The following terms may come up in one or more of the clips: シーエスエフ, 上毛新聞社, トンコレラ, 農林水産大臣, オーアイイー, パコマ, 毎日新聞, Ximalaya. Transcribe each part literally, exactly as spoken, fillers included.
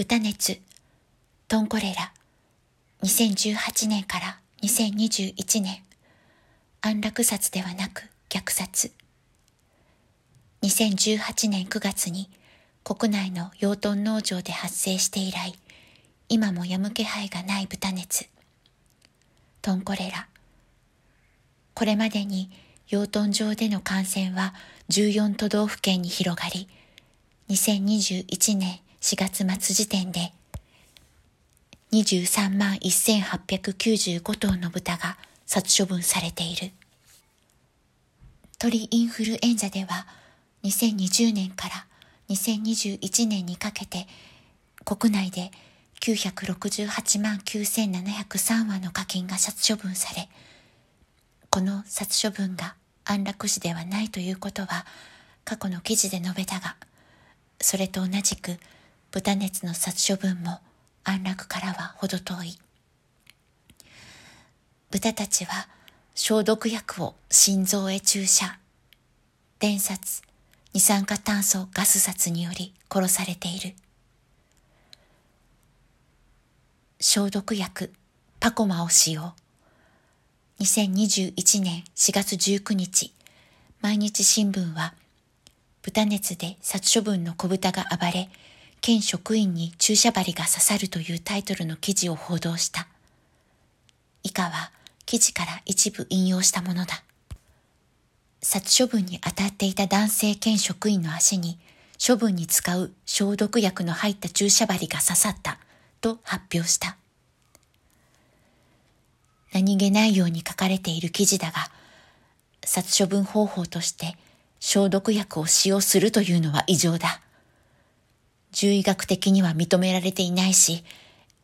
豚熱、トンコレラ、にせんじゅうはちねんからにせんにじゅういちねん、安楽殺ではなく虐殺。にせんじゅうはちねんくがつに国内の養豚農場で発生して以来、今もやむ気配がない豚熱、トンコレラ。これまでに養豚場での感染はじゅうよんとどうふけんに広がり、にせんにじゅういちねんしがつまつ時点でにじゅうさんまんせんはっぴゃくきゅうじゅうごとうの豚が殺処分されている。鳥インフルエンザではにせんにじゅうねんからにせんにじゅういちねんにかけて国内できゅうひゃくろくじゅうはちまんきゅうせんななひゃくさんわの家禽が殺処分され、この殺処分が安楽死ではないということは過去の記事で述べたが、それと同じく豚熱の殺処分も安楽からはほど遠い。豚たちは消毒薬を心臓へ注射、電殺、二酸化炭素ガス殺により殺されている。消毒薬パコマを使用。にせんにじゅういちねんしがつじゅうくにち、毎日新聞は、豚熱で殺処分の小豚が暴れ、県職員に注射針が刺さるというタイトルの記事を報道した。以下は記事から一部引用したものだ。殺処分に当たっていた男性県職員の足に、処分に使う消毒薬の入った注射針が刺さったと発表した。何気ないように書かれている記事だが、殺処分方法として消毒薬を使用するというのは異常だ。獣医学的には認められていないし、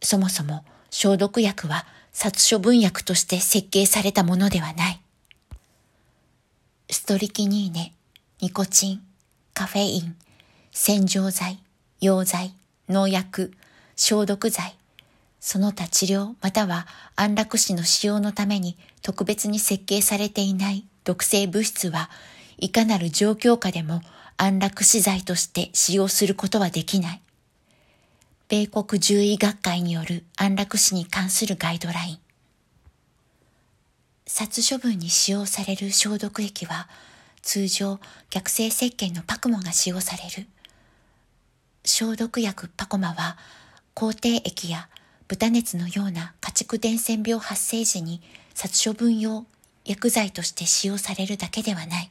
そもそも消毒薬は殺処分薬として設計されたものではない。ストリキニーネ、ニコチン、カフェイン、洗浄剤、溶剤、農薬、消毒剤、その他治療または安楽死の使用のために特別に設計されていない毒性物質はいかなる状況下でも安楽死剤として使用することはできない。米国獣医学会による安楽死に関するガイドライン。殺処分に使用される消毒液は通常逆性石鹸のパコマが使用される。消毒薬パコマは抗体液や豚熱のような家畜伝染病発生時に殺処分用薬剤として使用されるだけではない。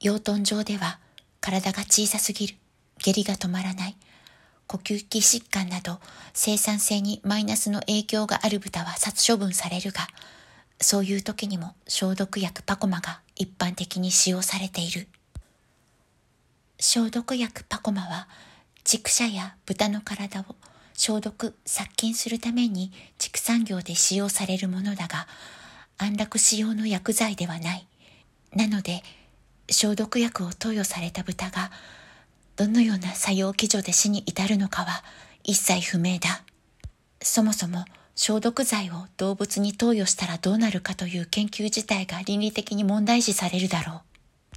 養豚場では体が小さすぎる、下痢が止まらない、呼吸器疾患など生産性にマイナスの影響がある豚は殺処分されるが、そういう時にも消毒薬パコマが一般的に使用されている。消毒薬パコマは畜舎や豚の体を消毒・殺菌するために畜産業で使用されるものだが、安楽死用の薬剤ではない。なので、消毒薬を投与された豚が、どのような作用基準で死に至るのかは一切不明だ。そもそも消毒剤を動物に投与したらどうなるかという研究自体が倫理的に問題視されるだろう。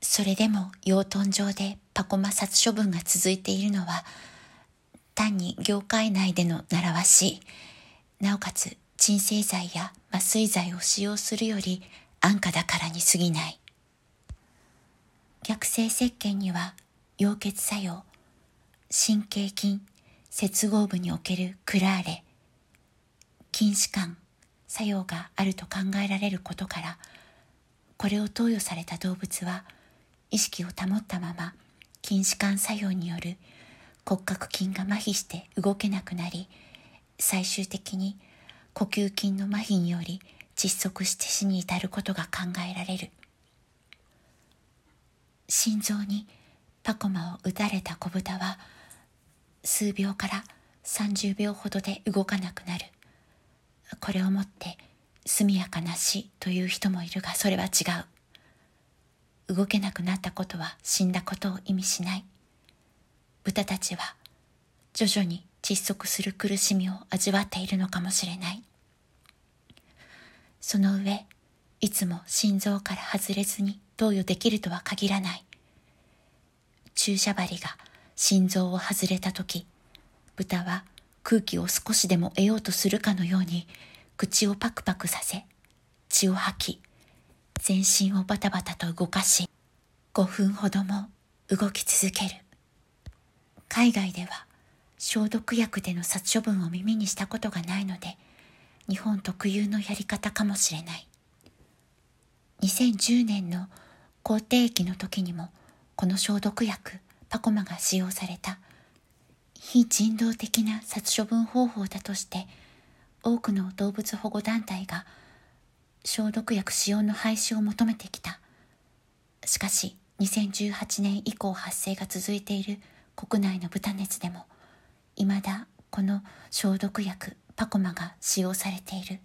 それでも養豚場でパコマ殺処分が続いているのは、単に業界内での習わし、なおかつ鎮静剤や麻酔剤を使用するより安価だからに過ぎない。逆性石鹸には溶血作用、神経筋、接合部におけるクラーレ、筋弛緩作用があると考えられることから、これを投与された動物は意識を保ったまま筋弛緩作用による骨格筋が麻痺して動けなくなり、最終的に呼吸筋の麻痺により窒息して死に至ることが考えられる。心臓にパコマを打たれた子豚は数秒からさんじゅうびょうほどで動かなくなる。これをもって速やかな死という人もいるが、それは違う。動けなくなったことは死んだことを意味しない。豚たちは徐々に窒息する苦しみを味わっているのかもしれない。その上、いつも心臓から外れずに投与できるとは限らない。注射針が心臓を外れたとき、豚は空気を少しでも得ようとするかのように口をパクパクさせ、血を吐き、全身をバタバタと動かし、ごふんほども動き続ける。海外では消毒薬での殺処分を耳にしたことがないので、日本特有のやり方かもしれない。にせんじゅうねんの口蹄疫の時にも、この消毒薬パコマが使用された。非人道的な殺処分方法だとして、多くの動物保護団体が消毒薬使用の廃止を求めてきた。しかし、にせんじゅうはちねん以降発生が続いている国内の豚熱でも、いまだこの消毒薬パコマが使用されている。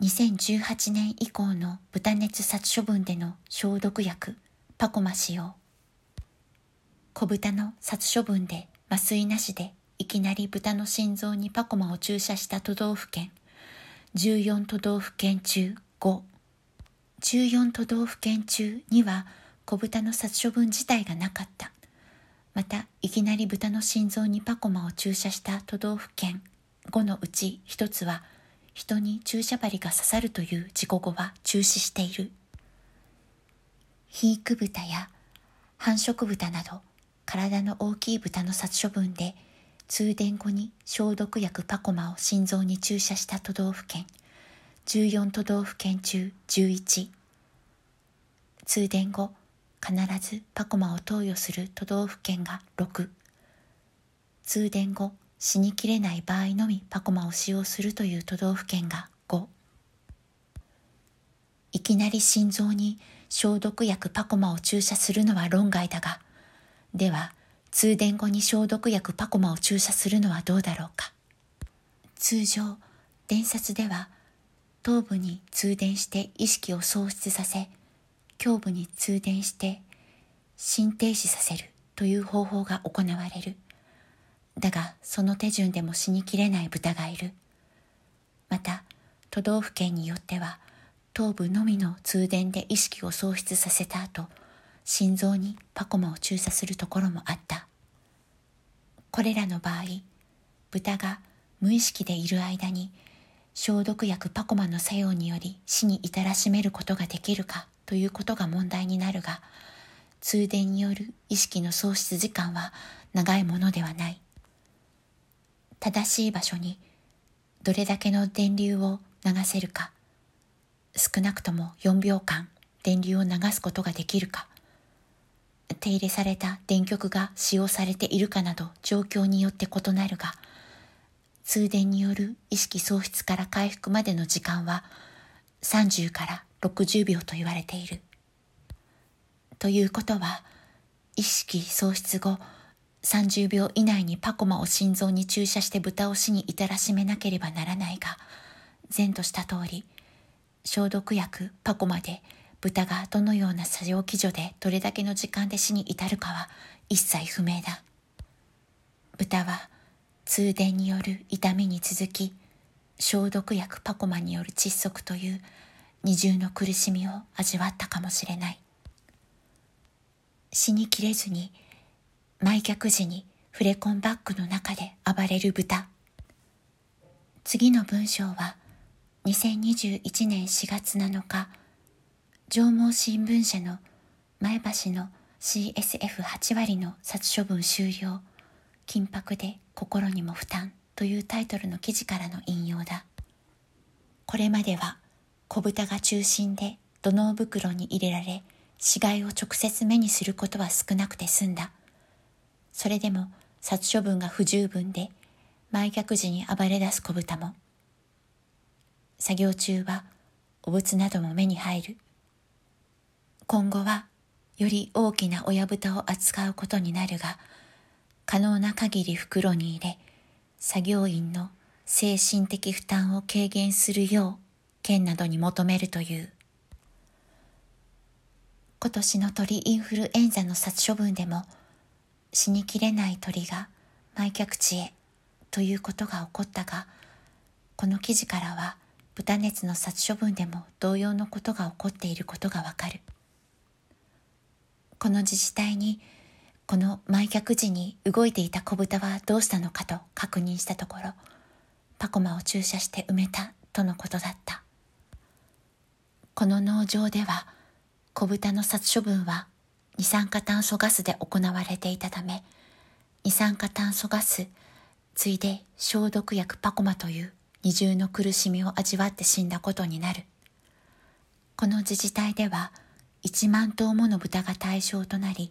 にせんじゅうはちねん以降の豚熱殺処分での消毒薬パコマ使用。小豚の殺処分で麻酔なしでいきなり豚の心臓にパコマを注射した都道府県、じゅうよん都道府県中ご。じゅうよん都道府県中には小豚の殺処分自体がなかった。また、いきなり豚の心臓にパコマを注射した都道府県ごのうちひとつは、人に注射針が刺さるという事故後は中止している。肥育豚や繁殖豚など、体の大きい豚の殺処分で、通電後に消毒薬パコマを心臓に注射した都道府県、じゅうよん都道府県中じゅういち。通電後、必ずパコマを投与する都道府県がろく。通電後、死にきれない場合のみパコマを使用するという都道府県がご。いきなり心臓に消毒薬パコマを注射するのは論外だが、では、通電後に消毒薬パコマを注射するのはどうだろうか。通常、電殺では、頭部に通電して意識を喪失させ、胸部に通電して心停止させるという方法が行われる。だが、その手順でも死にきれない豚がいる。また、都道府県によっては、頭部のみの通電で意識を喪失させた後、心臓にパコマを注射するところもあった。これらの場合、豚が無意識でいる間に消毒薬パコマの作用により死に至らしめることができるかということが問題になるが、通電による意識の喪失時間は長いものではない。正しい場所にどれだけの電流を流せるか、少なくともよんびょうかん電流を流すことができるか、手入れされた電極が使用されているかなど状況によって異なるが、通電による意識喪失から回復までの時間はさんじゅうからろくじゅうびょうと言われている。ということは、意識喪失後さんじゅうびょう以内にパコマを心臓に注射して豚を死に至らしめなければならないが、前とした通り、消毒薬パコマで豚がどのような作用基準でどれだけの時間で死に至るかは一切不明だ。豚は通電による痛みに続き、消毒薬パコマによる窒息という二重の苦しみを味わったかもしれない。死にきれずに、埋却時にフレコンバッグの中で暴れる豚。次の文章は、にせんにじゅういちねんしがつなのか、上毛新聞社の前橋の シーエスエフはち 割の殺処分終了、緊迫で心にも負担というタイトルの記事からの引用だ。これまでは、小豚が中心で土のう袋に入れられ、死骸を直接目にすることは少なくて済んだ。それでも殺処分が不十分で、埋却時に暴れ出す小豚も。作業中は汚物なども目に入る。今後はより大きな親豚を扱うことになるが、可能な限り袋に入れ、作業員の精神的負担を軽減するよう県などに求めるという。今年の鳥インフルエンザの殺処分でも、死にきれない鳥が埋却地へということが起こったが、この記事からは豚熱の殺処分でも同様のことが起こっていることがわかる。この自治体にこの埋却時に動いていた子豚はどうしたのかと確認したところ、パコマを注射して埋めたとのことだった。この農場では子豚の殺処分は二酸化炭素ガスで行われていたため、二酸化炭素ガスついで消毒薬パコマという二重の苦しみを味わって死んだことになる。この自治体ではいちまんとうもの豚が対象となり、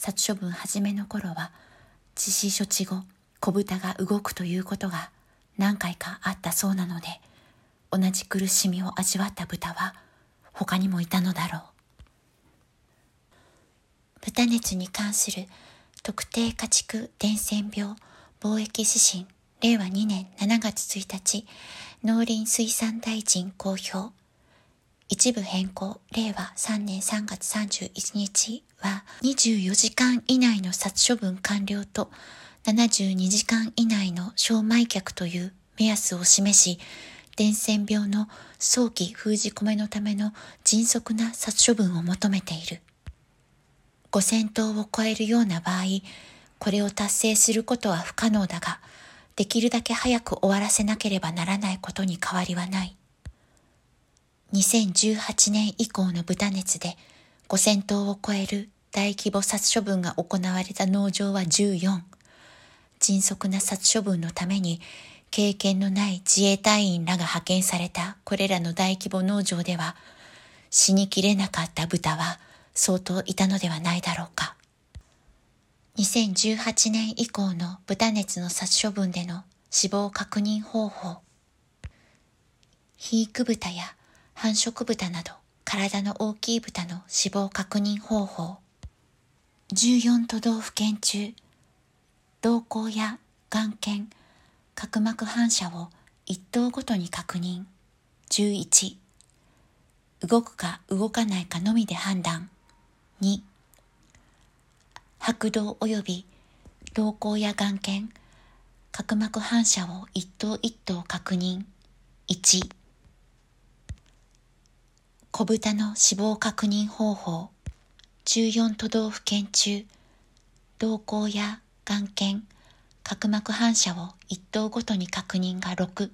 殺処分初めの頃は致死処置後、子豚が動くということが何回かあったそうなので、同じ苦しみを味わった豚は他にもいたのだろう。豚熱に関する特定家畜伝染病防疫指針れいわにねんしちがつついたち、農林水産大臣公表。一部変更れいわさんねんさんがつさんじゅういちにちはにじゅうよじかんいないの殺処分完了とななじゅうにじかんいないの小埋却という目安を示し、伝染病の早期封じ込めのための迅速な殺処分を求めている。ごせんとうを超えるような場合、これを達成することは不可能だが、できるだけ早く終わらせなければならないことに変わりはない。にせんじゅうはちねん以降の豚熱でごせんとうを超える大規模殺処分が行われた農場はじゅうよん。迅速な殺処分のために経験のない自衛隊員らが派遣されたこれらの大規模農場では、死にきれなかった豚は相当いたのではないだろうか。にせんじゅうはちねん以降の豚熱の殺処分での死亡確認方法。肥育豚や繁殖豚など体の大きい豚の死亡確認方法。じゅうよんとどうふけん中、瞳孔や眼検、角膜反射をいっとうごとに確認。じゅういち、動くか動かないかのみで判断。に、拍動及び瞳孔や眼検、角膜反射を一頭一頭確認。いち、子豚の死亡確認方法。じゅうよんとどうふけん中、瞳孔や眼検、角膜反射を一頭ごとに確認がろく、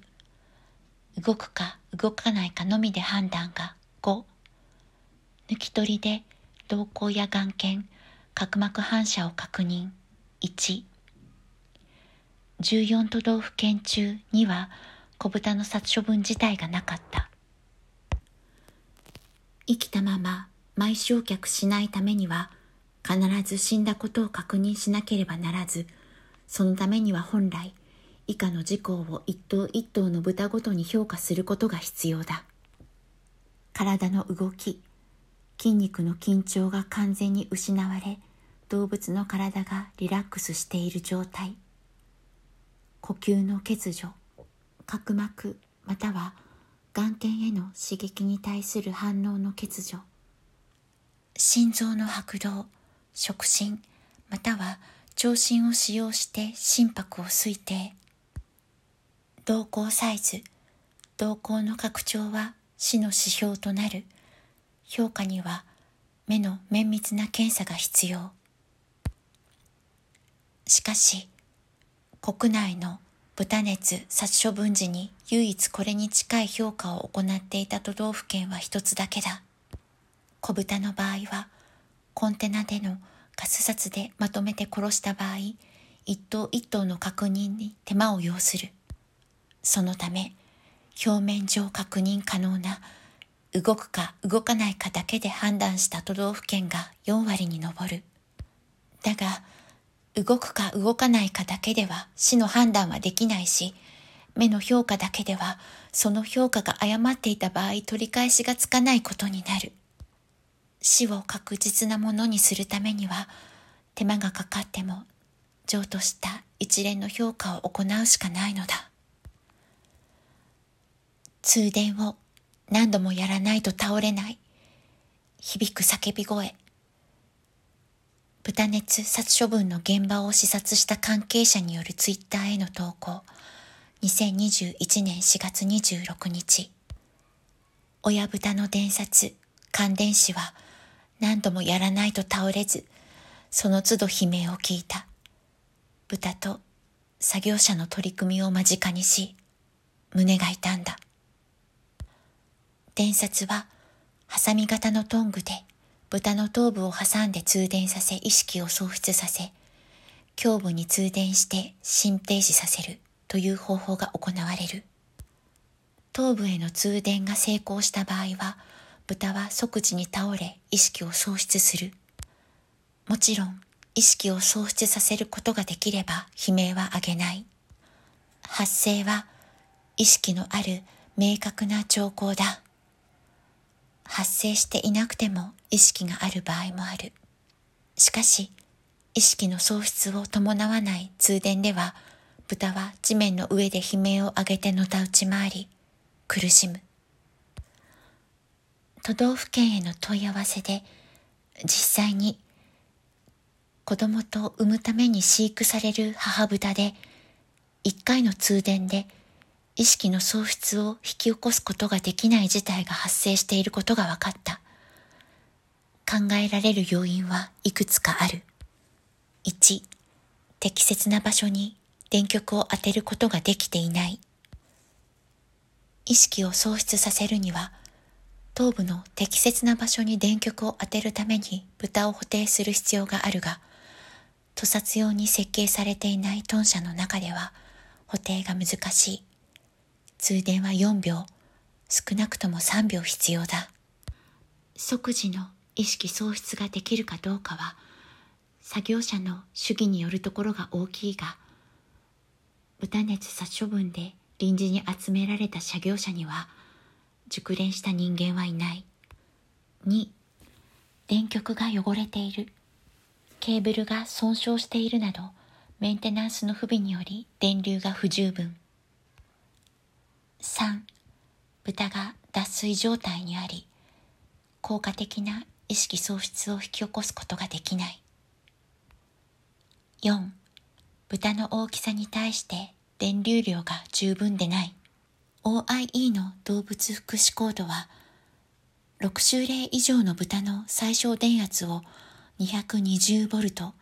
動くか動かないかのみで判断がご、抜き取りで瞳孔や眼検、角膜反射を確認。いち、じゅうよんとどうふけん中には子豚の殺処分自体がなかった。生きたまま埋焼却しないためには必ず死んだことを確認しなければならず、そのためには本来以下の事項を一頭一頭の豚ごとに評価することが必要だ。体の動き、筋肉の緊張が完全に失われ、動物の体がリラックスしている状態。呼吸の欠如、角膜または眼検への刺激に対する反応の欠如。心臓の拍動、触診、または聴診を使用して心拍を推定。瞳孔サイズ、瞳孔の拡張は死の指標となる。評価には目の綿密な検査が必要。しかし、国内の豚熱殺処分時に唯一これに近い評価を行っていた都道府県は一つだけだ。子豚の場合は、コンテナでのガス殺でまとめて殺した場合、一頭一頭の確認に手間を要する。そのため、表面上確認可能な動くか動かないかだけで判断した都道府県がよんわりに上る。だが、動くか動かないかだけでは死の判断はできないし、目の評価だけではその評価が誤っていた場合取り返しがつかないことになる。死を確実なものにするためには手間がかかっても譲渡した一連の評価を行うしかないのだ。通電を何度もやらないと倒れない。響く叫び声。豚熱殺処分の現場を視察した関係者によるツイッターへの投稿。にせんにじゅういちねんしがつにじゅうろくにち。親豚の伝殺、感電死は何度もやらないと倒れず、その都度悲鳴を聞いた。豚と作業者の取り組みを間近にし、胸が痛んだ。伝札はハサミ型のトングで豚の頭部を挟んで通電させ、意識を喪失させ、胸部に通電して心停止させるという方法が行われる。頭部への通電が成功した場合は、豚は即時に倒れ意識を喪失する。もちろん意識を喪失させることができれば悲鳴は上げない。発声は意識のある明確な兆候だ。発声していなくても意識がある場合もある。しかし意識の喪失を伴わない通電では、豚は地面の上で悲鳴を上げてのたうち回り、苦しむ。都道府県への問い合わせで、実際に子供と産むために飼育される母豚で、いっかいの通電で意識の喪失を引き起こすことができない事態が発生していることが分かった。考えられる要因はいくつかある。いち. 適切な場所に電極を当てることができていない。意識を喪失させるには、頭部の適切な場所に電極を当てるために豚を補填する必要があるが、屠殺用に設計されていない豚舎の中では補填が難しい。通電はよんびょう、少なくともさんびょう必要だ。即時の意識喪失ができるかどうかは、作業者の主義によるところが大きいが、豚熱殺処分で臨時に集められた作業者には、熟練した人間はいない。に. 電極が汚れている。ケーブルが損傷しているなど、メンテナンスの不備により電流が不十分。さん. 豚が脱水状態にあり、効果的な意識喪失を引き起こすことができない。よん. 豚の大きさに対して電流量が十分でない。オーアイイー の動物福祉コードは、ろくしゅれい以上の豚の最小電圧をにひゃくにじゅうボルト、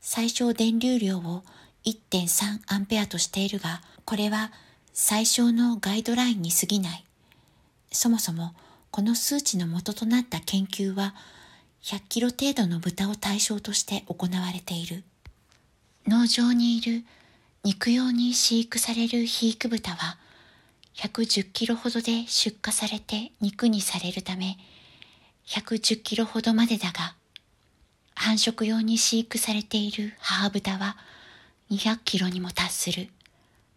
最小電流量を いってんさんアンペアとしているが、これは最小のガイドラインに過ぎない。そもそもこの数値の元となった研究は、ひゃっキロ程度の豚を対象として行われている。農場にいる肉用に飼育される肥育豚はひゃくじゅっキロほどで出荷されて肉にされるためひゃくじゅっキロほどまでだが、繁殖用に飼育されている母豚はにひゃくキロにも達する。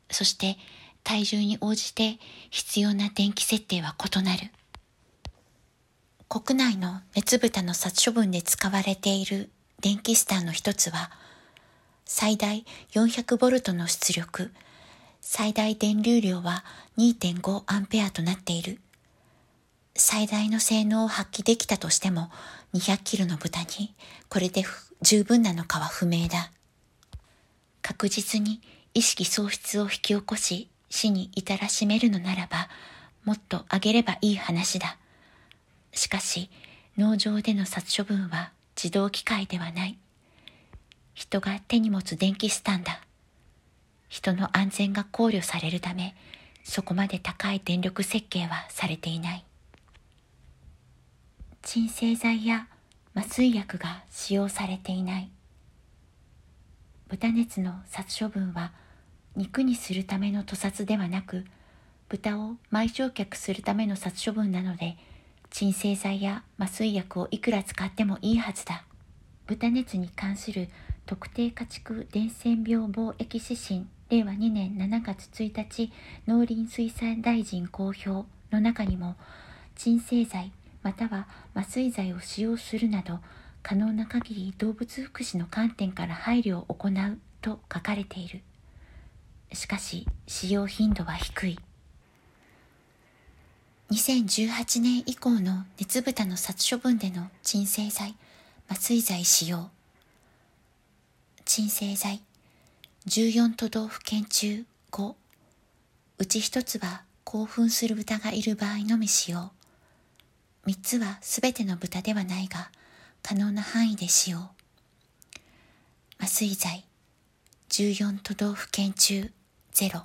そして体重に応じて必要な電気設定は異なる。国内の熱豚の殺処分で使われている電気スターの一つは、最大よんひゃくボルトの出力、最大電流量は にてんごアンペアとなっている。最大の性能を発揮できたとしても、にひゃくキロの豚にこれで十分なのかは不明だ。確実に意識喪失を引き起こし、死に至らしめるのならば、もっと上げればいい話だ。しかし、農場での殺処分は自動機械ではない。人が手に持つ電気スタンだ。人の安全が考慮されるため、そこまで高い電力設計はされていない。鎮静剤や麻酔薬が使用されていない。豚熱の殺処分は、肉にするための屠殺ではなく、豚を埋焼却するための殺処分なので、鎮静剤や麻酔薬をいくら使ってもいいはずだ。豚熱に関する特定家畜伝染病防疫指針れいわにねんしちがつついたち農林水産大臣公表の中にも、鎮静剤または麻酔剤を使用するなど可能な限り動物福祉の観点から配慮を行うと書かれている。しかし使用頻度は低い。にせんじゅうはちねん以降の熱豚の殺処分での鎮静剤、麻酔剤使用。鎮静剤、じゅうよんとどうふけんちゅうご、うちひとつは興奮する豚がいる場合のみ使用。みっつはすべての豚ではないが、可能な範囲で使用。麻酔剤じゅうよん都道府県中ゼロ。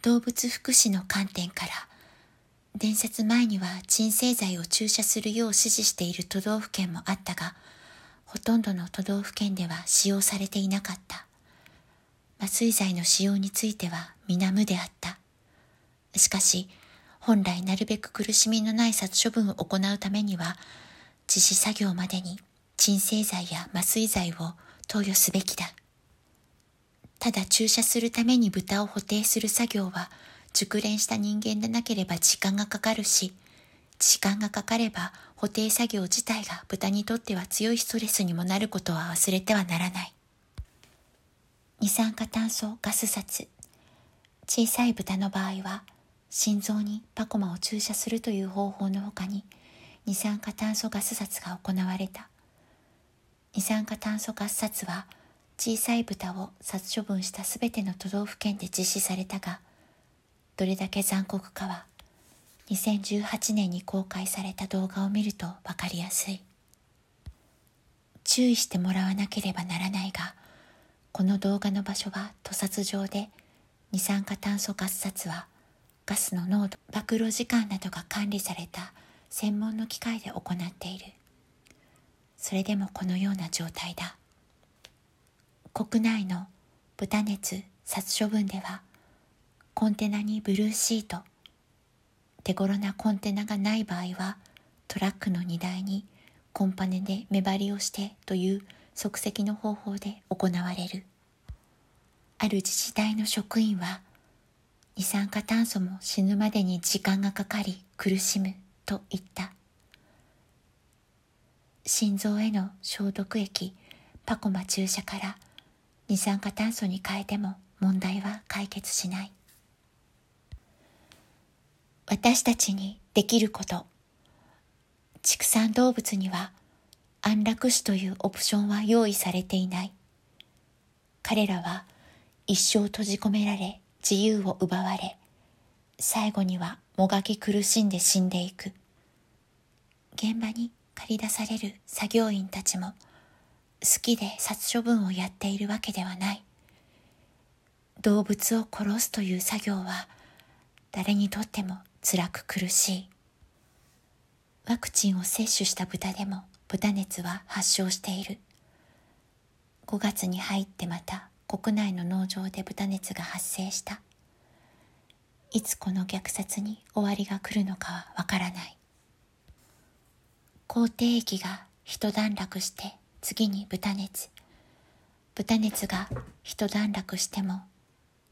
動物福祉の観点から、伝説前には鎮静剤を注射するよう指示している都道府県もあったが、ほとんどの都道府県では使用されていなかった。麻酔剤の使用については皆無であった。しかし、本来なるべく苦しみのない殺処分を行うためには、致死作業までに鎮静剤や麻酔剤を投与すべきだ。ただ注射するために豚を補填する作業は、熟練した人間でなければ時間がかかるし、時間がかかれば補填作業自体が豚にとっては強いストレスにもなることは忘れてはならない。二酸化炭素ガス殺。小さい豚の場合は、心臓にパコマを注射するという方法のほかに、二酸化炭素ガス殺が行われた。二酸化炭素ガス殺は、小さい豚を殺処分したすべての都道府県で実施されたが、どれだけ残酷かは、にせんじゅうはちねんに公開された動画を見るとわかりやすい。注意してもらわなければならないが、この動画の場所は屠殺場で、二酸化炭素ガス殺は、ガスの濃度、曝露時間などが管理された専門の機械で行っている。それでもこのような状態だ。国内の豚熱殺処分では、コンテナにブルーシート、手頃なコンテナがない場合は、トラックの荷台にコンパネで目張りをしてという即席の方法で行われる。ある自治体の職員は、二酸化炭素も死ぬまでに時間がかかり苦しむと言った。心臓への消毒液、パコマ注射から二酸化炭素に変えても問題は解決しない。私たちにできること。畜産動物には安楽死というオプションは用意されていない。彼らは一生閉じ込められ自由を奪われ、最後にはもがき苦しんで死んでいく。現場に駆り出される作業員たちも、好きで殺処分をやっているわけではない。動物を殺すという作業は、誰にとっても辛く苦しい。ワクチンを接種した豚でも豚熱は発症している。ごがつに入ってまた国内の農場で豚熱が発生した。いつこの虐殺に終わりが来るのかはわからない。口蹄疫が一段落して、次に豚熱。豚熱が一段落しても、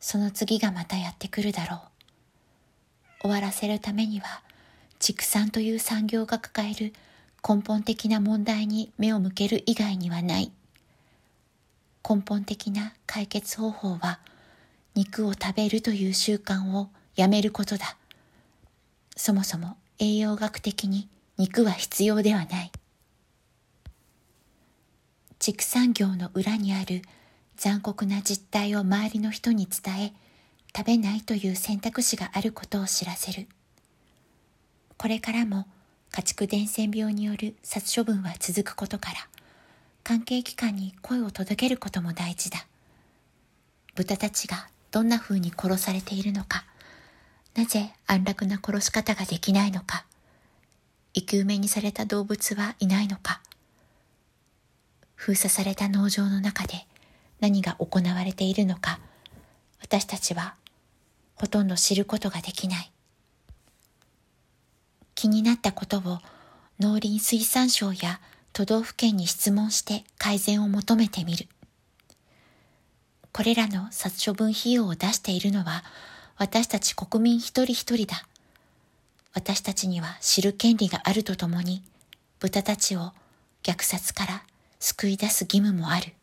その次がまたやってくるだろう。終わらせるためには、畜産という産業が抱える根本的な問題に目を向ける以外にはない。根本的な解決方法は、肉を食べるという習慣をやめることだ。そもそも栄養学的に肉は必要ではない。畜産業の裏にある残酷な実態を周りの人に伝え、食べないという選択肢があることを知らせる。これからも家畜伝染病による殺処分は続くことから、関係機関に声を届けることも大事だ。豚たちがどんな風に殺されているのか、なぜ安楽な殺し方ができないのか、生き埋めにされた動物はいないのか、封鎖された農場の中で何が行われているのか、私たちはほとんど知ることができない。気になったことを農林水産省や都道府県に質問して改善を求めてみる。これらの殺処分費用を出しているのは私たち国民一人一人だ。私たちには知る権利があるとともに、豚たちを虐殺から救い出す義務もある。